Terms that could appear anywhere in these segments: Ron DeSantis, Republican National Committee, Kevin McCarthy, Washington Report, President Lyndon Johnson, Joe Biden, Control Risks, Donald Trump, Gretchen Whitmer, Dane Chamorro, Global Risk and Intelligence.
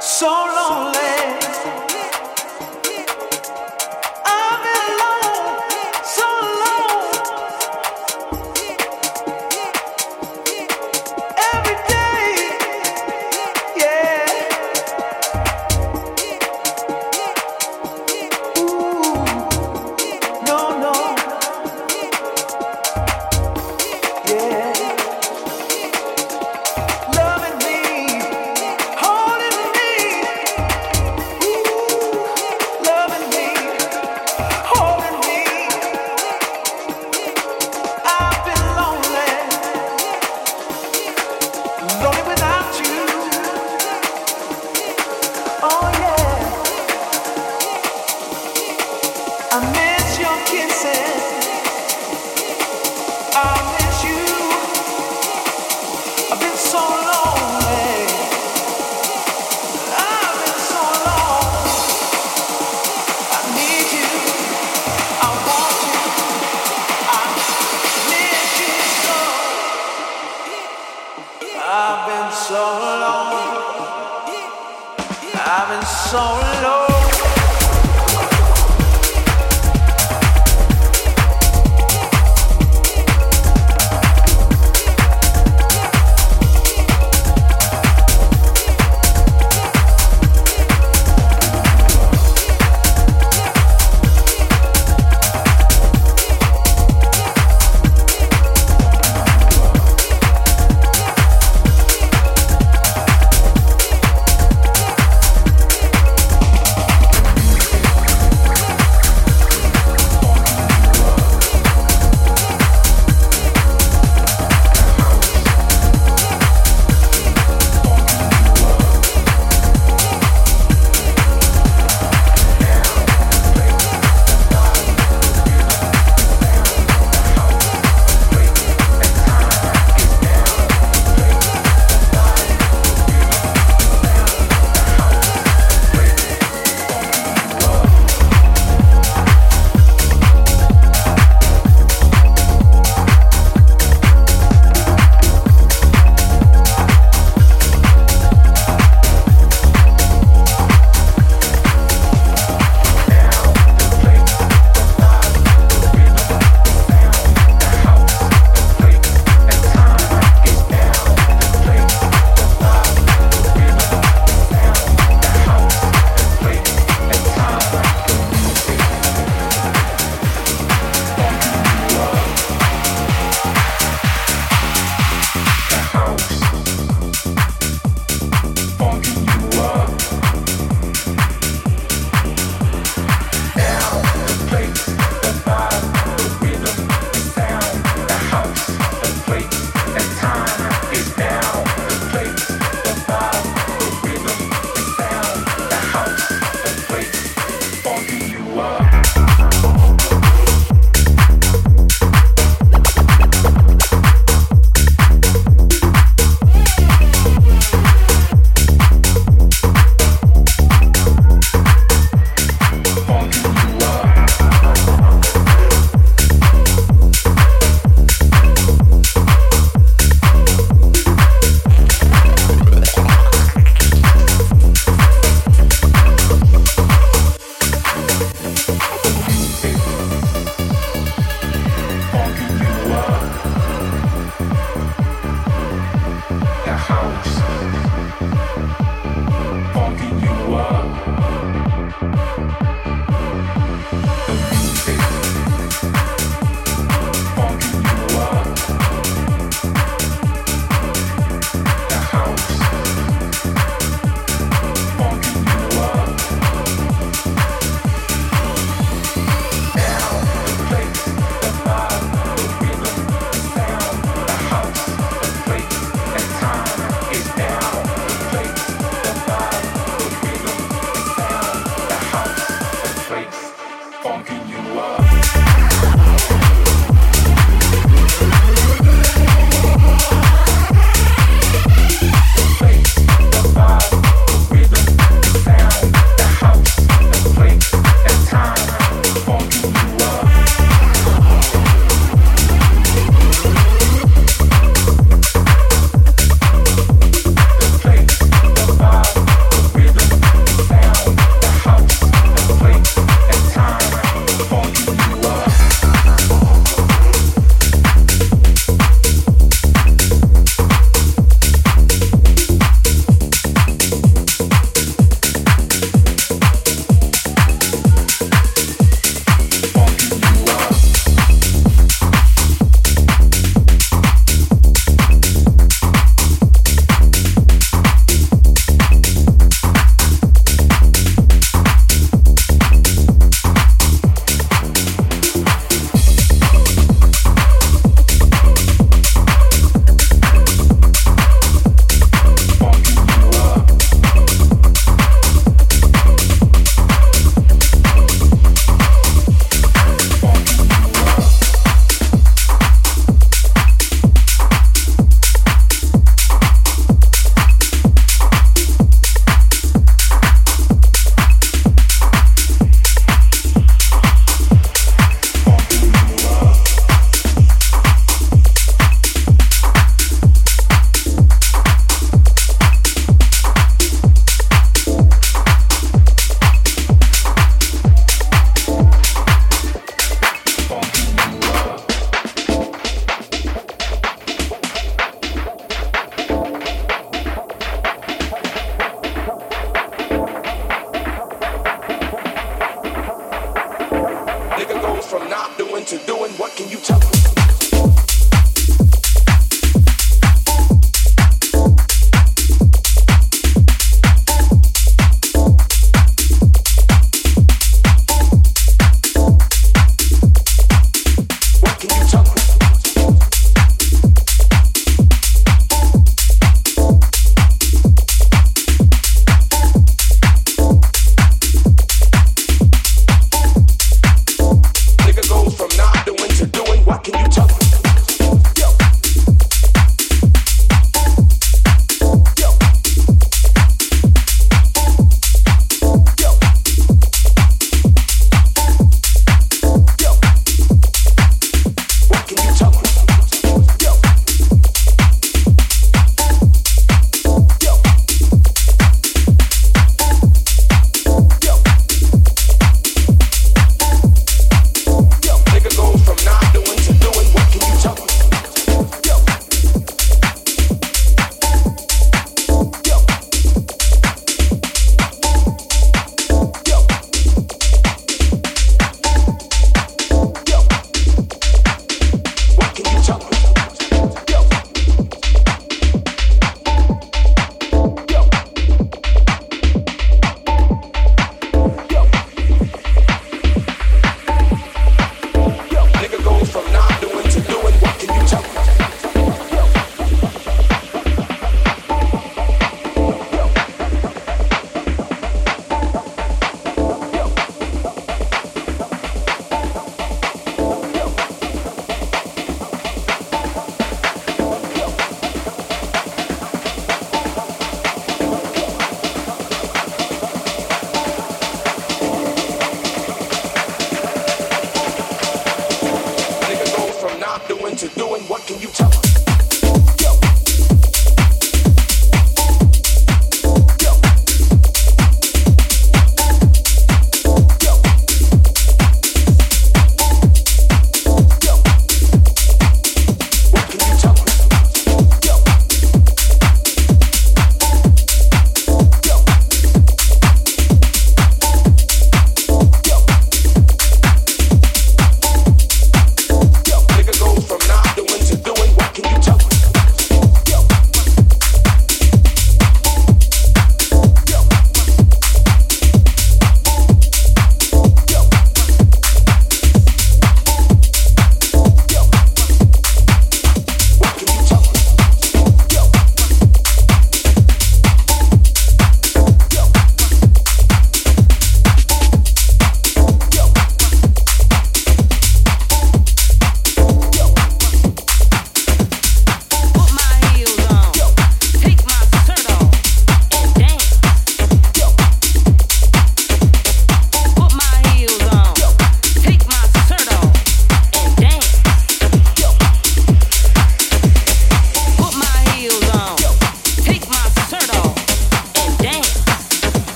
so lonely. I've been alone so long. Every day, yeah. Ooh, no, yeah.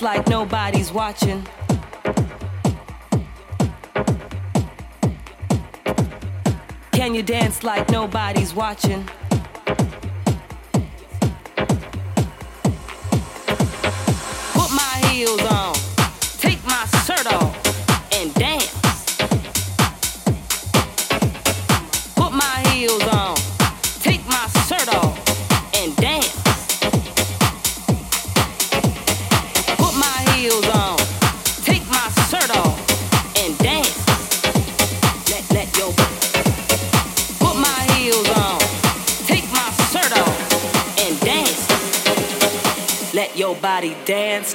dance like nobody's watching. Can you dance like nobody's watching? Put my heels on, take my shirt off, and dance. Put my heels on, take my shirt off, and dance. Put my heels on, take my shirt off, and dance. Let your put my heels on, take my shirt off, and dance. Let your body dance.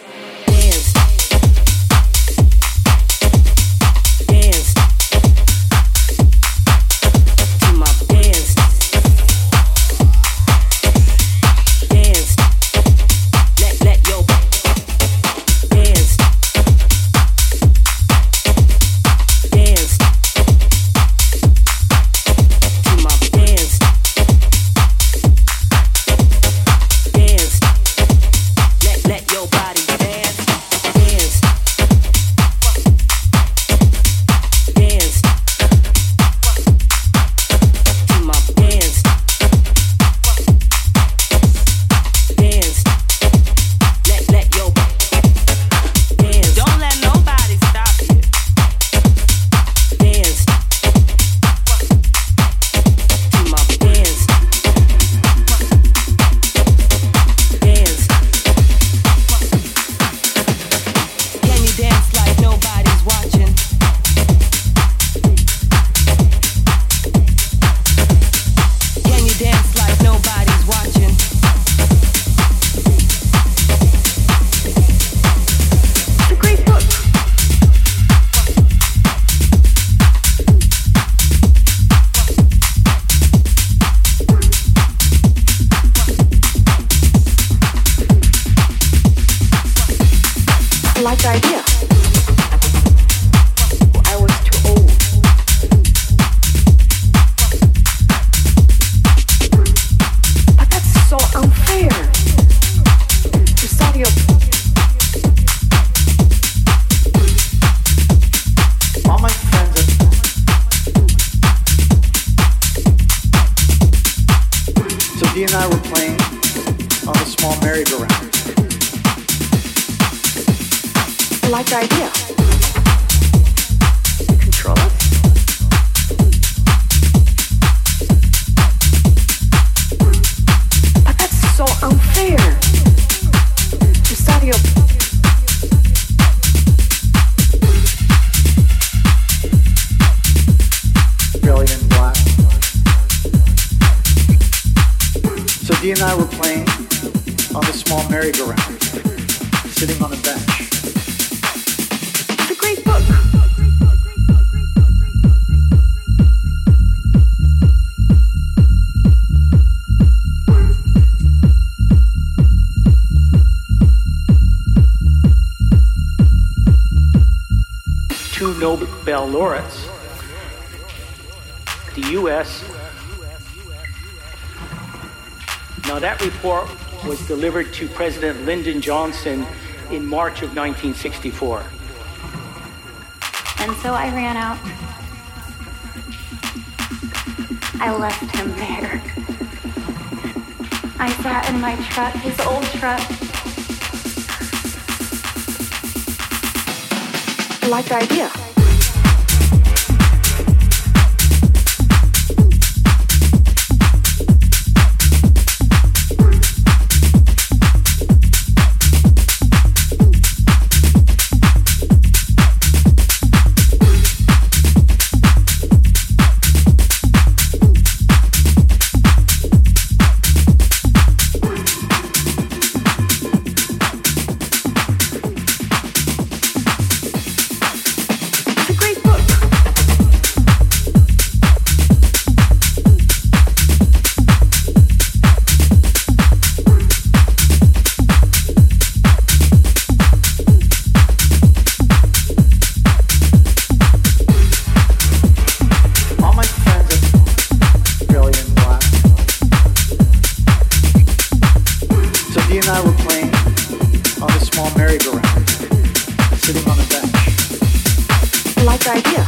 Nobel laureates, the U.S. Now that report was delivered to President Lyndon Johnson in March of 1964. And so I ran out. I left him there. I sat in my truck, his old truck. I like the idea. like the idea.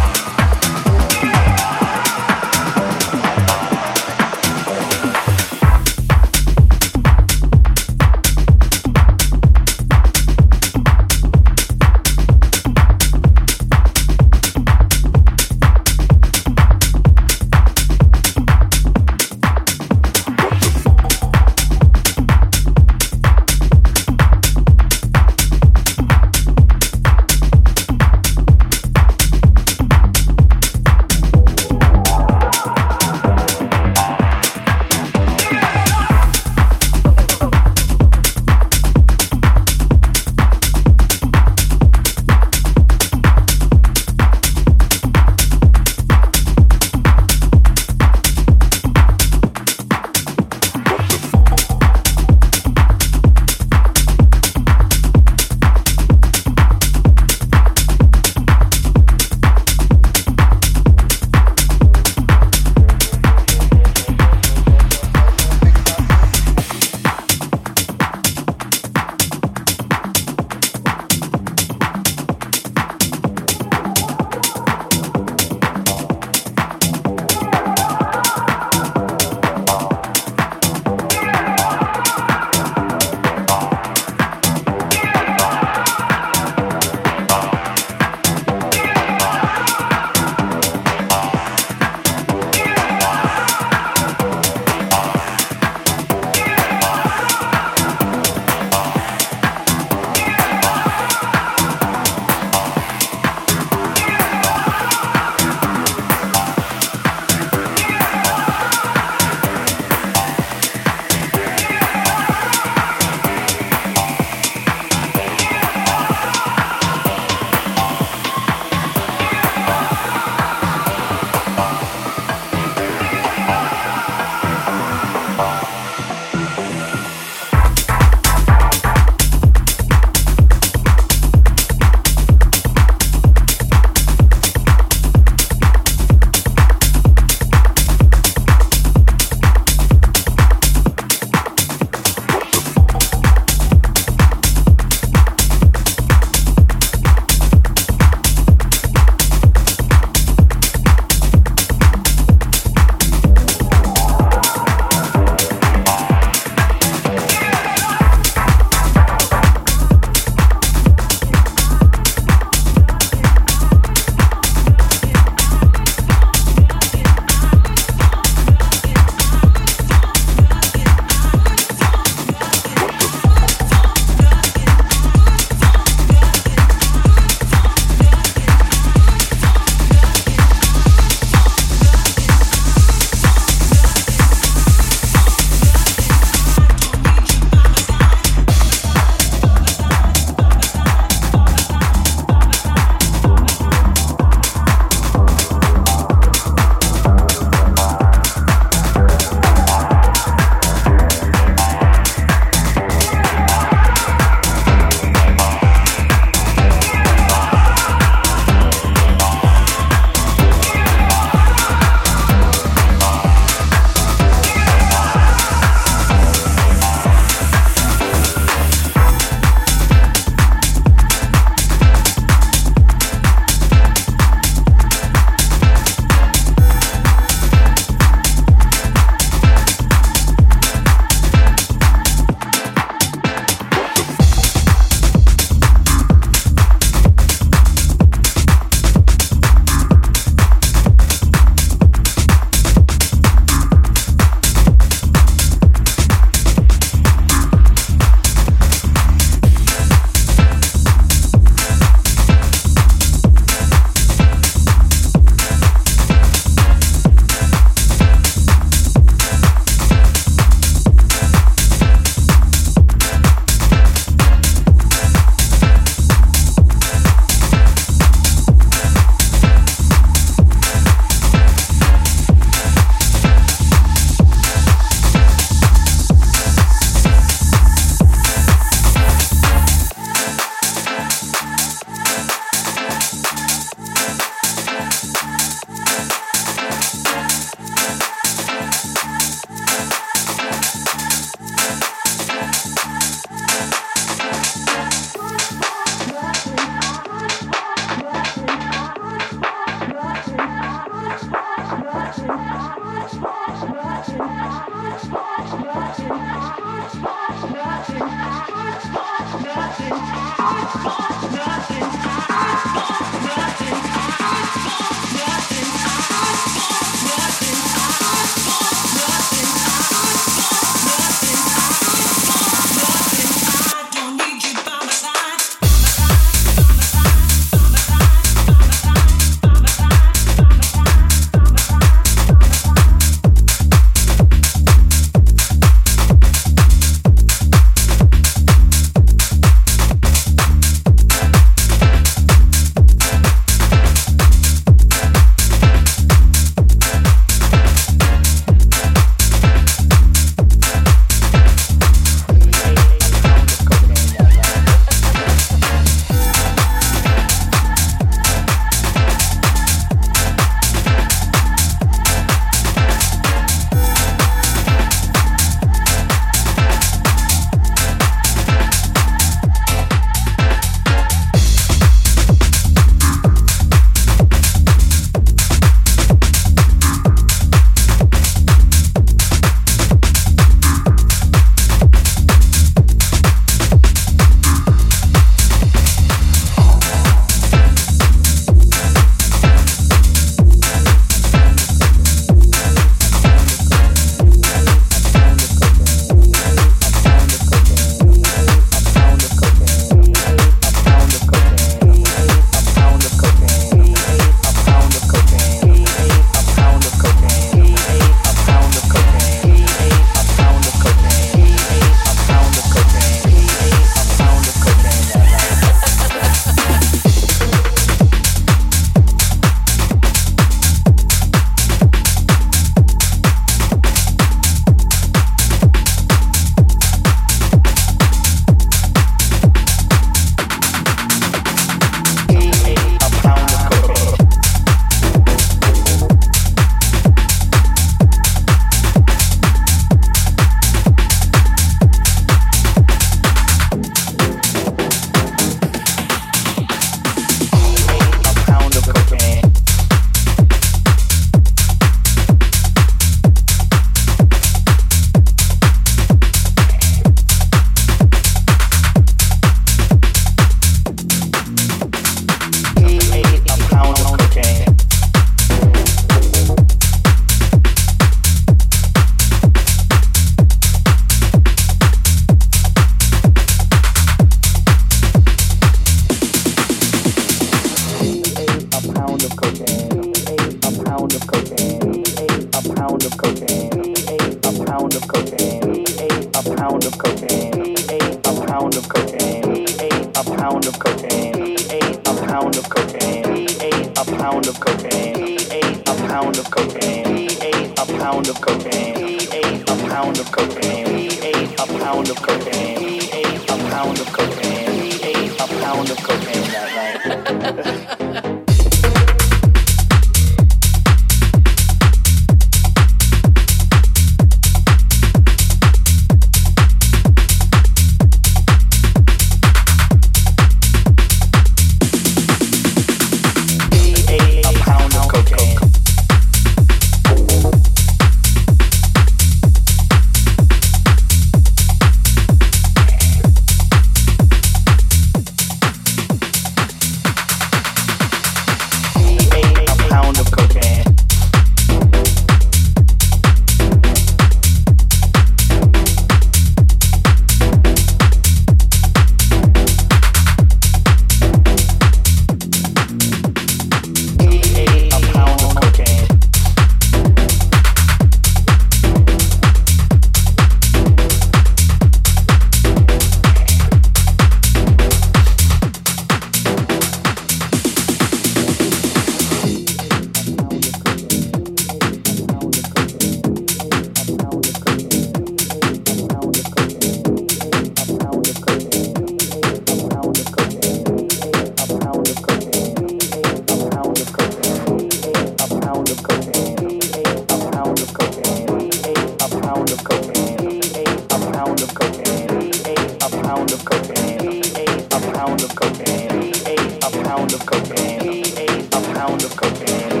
A pound of cocaine.